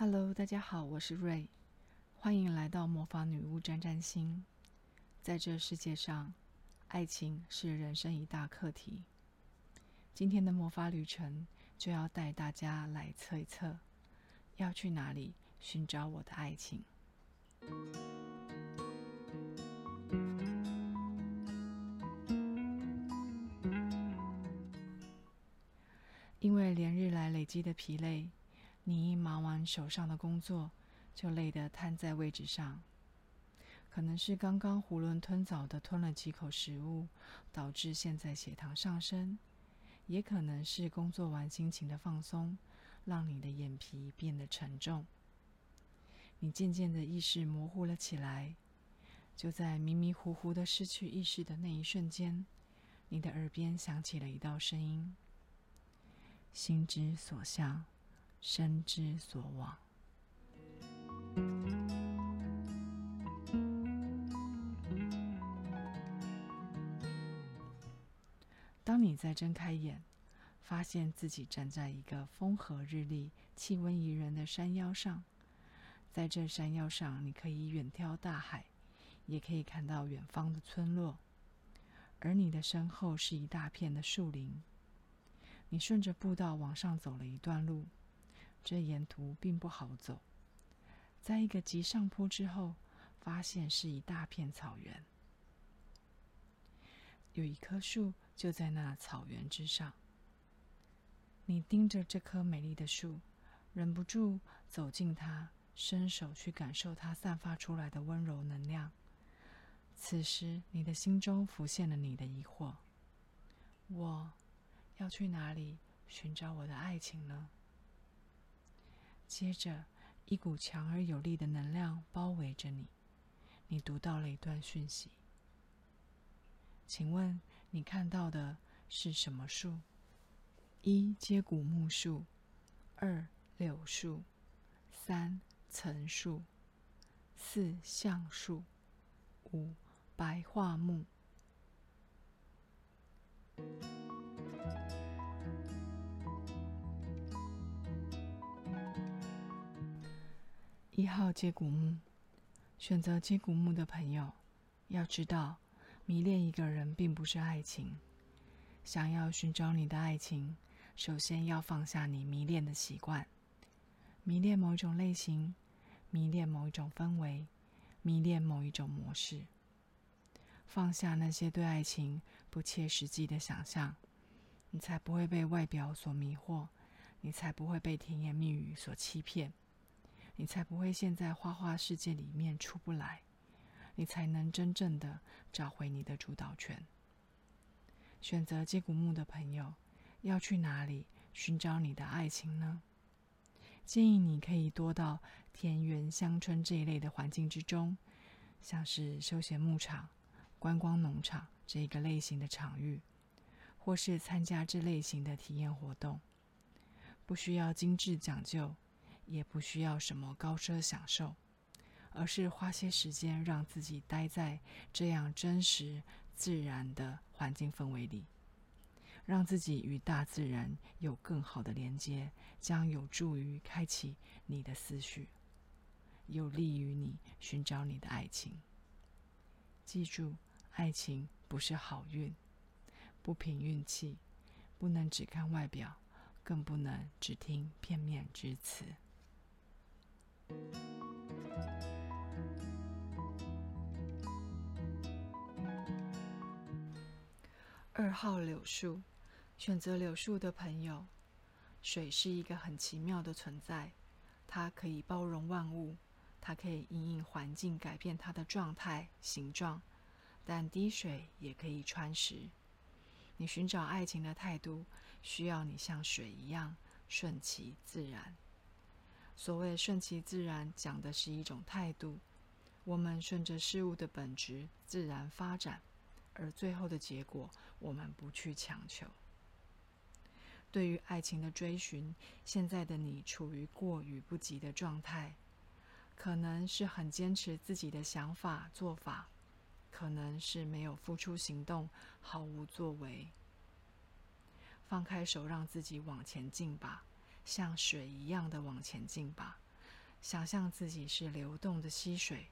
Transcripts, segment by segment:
Hello， 大家好，我是 Ray， 欢迎来到魔法女巫占占星。在这世界上，爱情是人生一大课题。今天的魔法旅程就要带大家来测一测，要去哪里寻找我的爱情。因为连日来累积的疲累，你一忙完手上的工作，就累得瘫在位置上。可能是刚刚囫囵吞枣地吞了几口食物，导致现在血糖上升；也可能是工作完心情的放松，让你的眼皮变得沉重。你渐渐的意识模糊了起来。就在迷迷糊糊的失去意识的那一瞬间，你的耳边响起了一道声音：心之所向，身之所往。当你再睁开眼，发现自己站在一个风和日丽、气温宜人的山腰上。在这山腰上，你可以远眺大海，也可以看到远方的村落，而你的身后是一大片的树林。你顺着步道往上走了一段路，这沿途并不好走，在一个急上坡之后，发现是一大片草原，有一棵树就在那草原之上。你盯着这棵美丽的树，忍不住走近它，伸手去感受它散发出来的温柔能量。此时你的心中浮现了你的疑惑：我要去哪里寻找我的爱情呢？接着，一股强而有力的能量包围着你，你读到了一段讯息。请问你看到的是什么树？一、接骨木树，2、柳树，3、橙树，4、橡树，5、白桦木。1号接骨木，选择接骨木的朋友，要知道，迷恋一个人并不是爱情。想要寻找你的爱情，首先要放下你迷恋的习惯。迷恋某一种类型，迷恋某一种氛围，迷恋某一种模式。放下那些对爱情不切实际的想象，你才不会被外表所迷惑，你才不会被甜言蜜语所欺骗。你才不会陷在花花世界里面出不来，你才能真正的找回你的主导权。选择接骨木的朋友，要去哪里寻找你的爱情呢？建议你可以多到田园乡村这一类的环境之中，像是休闲牧场、观光农场这一个类型的场域，或是参加这类型的体验活动。不需要精致讲究，也不需要什么高奢享受，而是花些时间让自己待在这样真实自然的环境氛围里，让自己与大自然有更好的连接，将有助于开启你的思绪，有利于你寻找你的爱情。记住，爱情不是好运，不凭运气，不能只看外表，更不能只听片面之词。2号柳树，选择柳树的朋友，水是一个很奇妙的存在，它可以包容万物，它可以因应环境改变它的状态、形状，但滴水也可以穿石。你寻找爱情的态度，需要你像水一样顺其自然。所谓顺其自然，讲的是一种态度，我们顺着事物的本质自然发展，而最后的结果我们不去强求。对于爱情的追寻，现在的你处于过与不及的状态，可能是很坚持自己的想法做法，可能是没有付出行动，毫无作为。放开手，让自己往前进吧，像水一样的往前进吧，想象自己是流动的溪水，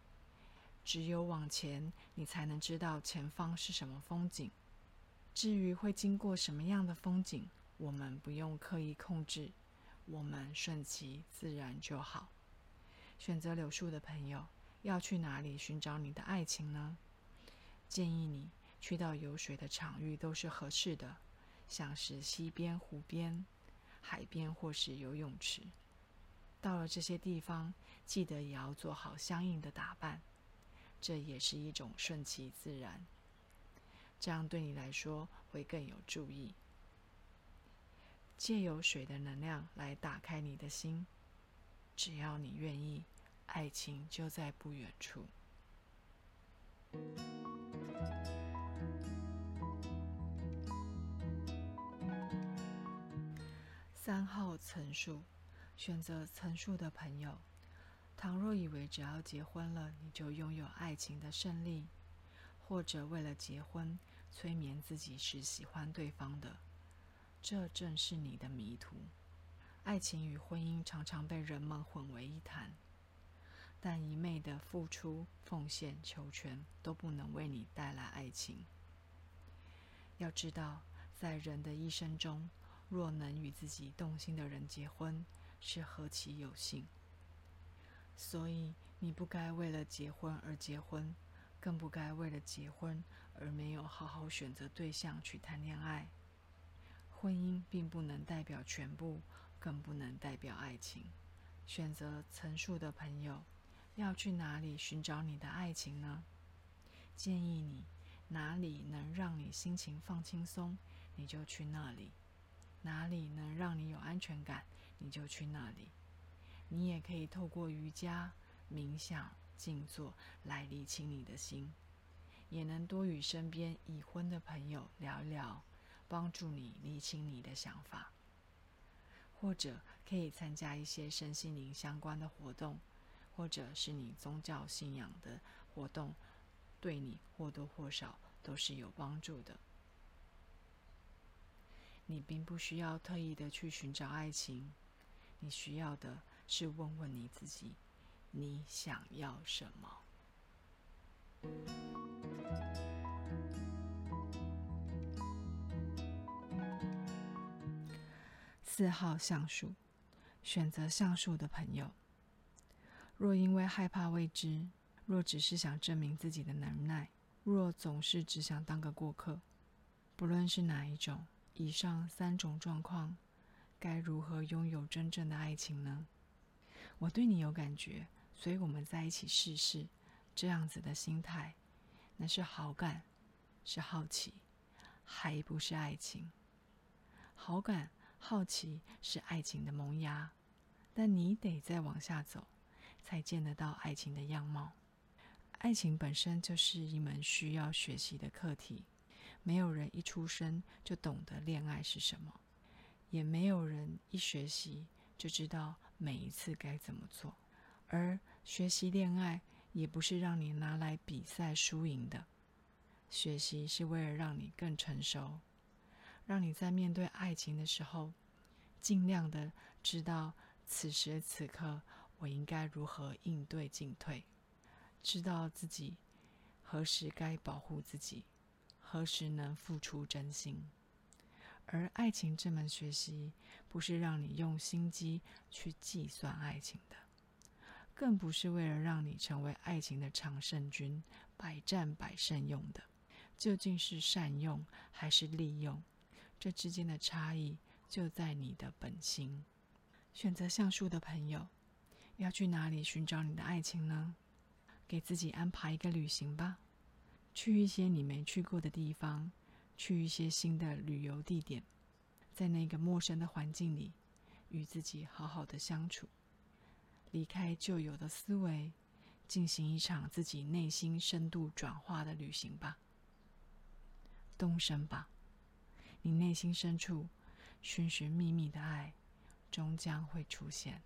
只有往前，你才能知道前方是什么风景。至于会经过什么样的风景，我们不用刻意控制，我们顺其自然就好。选择柳树的朋友，要去哪里寻找你的爱情呢？建议你去到有水的场域都是合适的，像是溪边、湖边、海边或是游泳池。到了这些地方，记得也要做好相应的打扮，这也是一种顺其自然，这样对你来说会更有助益。借由水的能量来打开你的心，只要你愿意，爱情就在不远处。3号层数，选择层数的朋友，倘若以为只要结婚了你就拥有爱情的胜利，或者为了结婚催眠自己是喜欢对方的，这正是你的迷途。爱情与婚姻常常被人们混为一谈，但一昧的付出、奉献、求全都不能为你带来爱情。要知道，在人的一生中，若能与自己动心的人结婚，是何其有幸。所以你不该为了结婚而结婚，更不该为了结婚而没有好好选择对象去谈恋爱。婚姻并不能代表全部，更不能代表爱情。选择层数的朋友，要去哪里寻找你的爱情呢？建议你，哪里能让你心情放轻松，你就去那里；哪里能让你有安全感，你就去那里。你也可以透过瑜伽、冥想、静坐来理清你的心，也能多与身边已婚的朋友聊一聊，帮助你理清你的想法。或者可以参加一些身心灵相关的活动，或者是你宗教信仰的活动，对你或多或少都是有帮助的。你并不需要特意的去寻找爱情，你需要的是问问你自己，你想要什么？4号橡树，选择橡树的朋友，若因为害怕未知，若只是想证明自己的能耐，若总是只想当个过客，不论是哪一种，以上3种状况，该如何拥有真正的爱情呢？我对你有感觉，所以我们在一起试试，这样子的心态，那是好感，是好奇，还不是爱情。好感好奇是爱情的萌芽，但你得再往下走，才见得到爱情的样貌。爱情本身就是一门需要学习的课题，没有人一出生就懂得恋爱是什么，也没有人一学习就知道每一次该怎么做。而学习恋爱也不是让你拿来比赛输赢的，学习是为了让你更成熟，让你在面对爱情的时候，尽量的知道此时此刻我应该如何应对进退，知道自己何时该保护自己，何时能付出真心。而爱情这门学习，不是让你用心机去计算爱情的，更不是为了让你成为爱情的常胜军，百战百胜用的。究竟是善用还是利用，这之间的差异就在你的本心。选择橡树的朋友，要去哪里寻找你的爱情呢？给自己安排一个旅行吧，去一些你没去过的地方，去一些新的旅游地点，在那个陌生的环境里，与自己好好的相处，离开旧有的思维，进行一场自己内心深度转化的旅行吧。动身吧，你内心深处寻寻觅觅的爱终将会出现。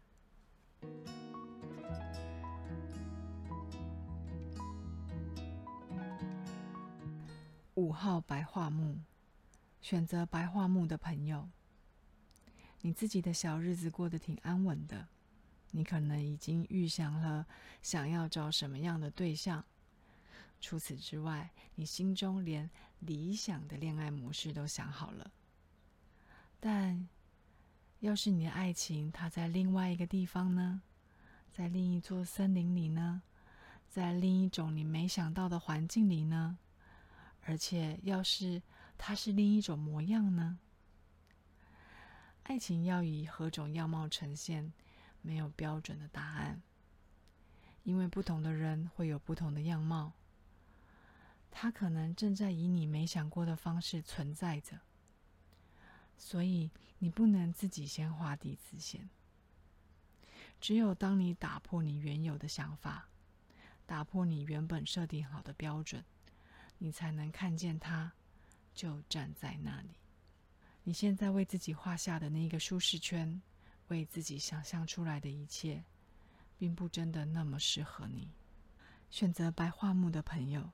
5号白桦木，选择白桦木的朋友，你自己的小日子过得挺安稳的，你可能已经预想了想要找什么样的对象。除此之外，你心中连理想的恋爱模式都想好了。但要是你的爱情它在另外一个地方呢？在另一座森林里呢？在另一种你没想到的环境里呢？而且要是它是另一种模样呢？爱情要以何种样貌呈现，没有标准的答案，因为不同的人会有不同的样貌，它可能正在以你没想过的方式存在着，所以你不能自己先画地自限。只有当你打破你原有的想法，打破你原本设定好的标准，你才能看见它就站在那里。你现在为自己画下的那个舒适圈，为自己想象出来的一切，并不真的那么适合你。选择白桦木的朋友，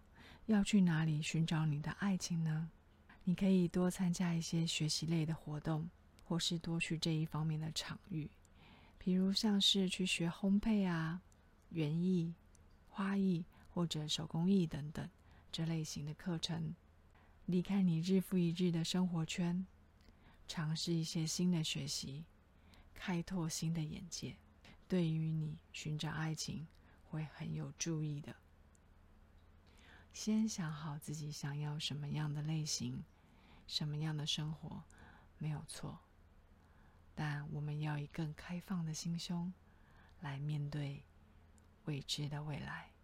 要去哪里寻找你的爱情呢？你可以多参加一些学习类的活动，或是多去这一方面的场域，比如像是去学烘焙啊、园艺、花艺或者手工艺等等这类型的课程。离开你日复一日的生活圈，尝试一些新的学习，开拓新的眼界，对于你寻找爱情会很有助益的。先想好自己想要什么样的类型，什么样的生活，没有错，但我们要以更开放的心胸来面对未知的未来。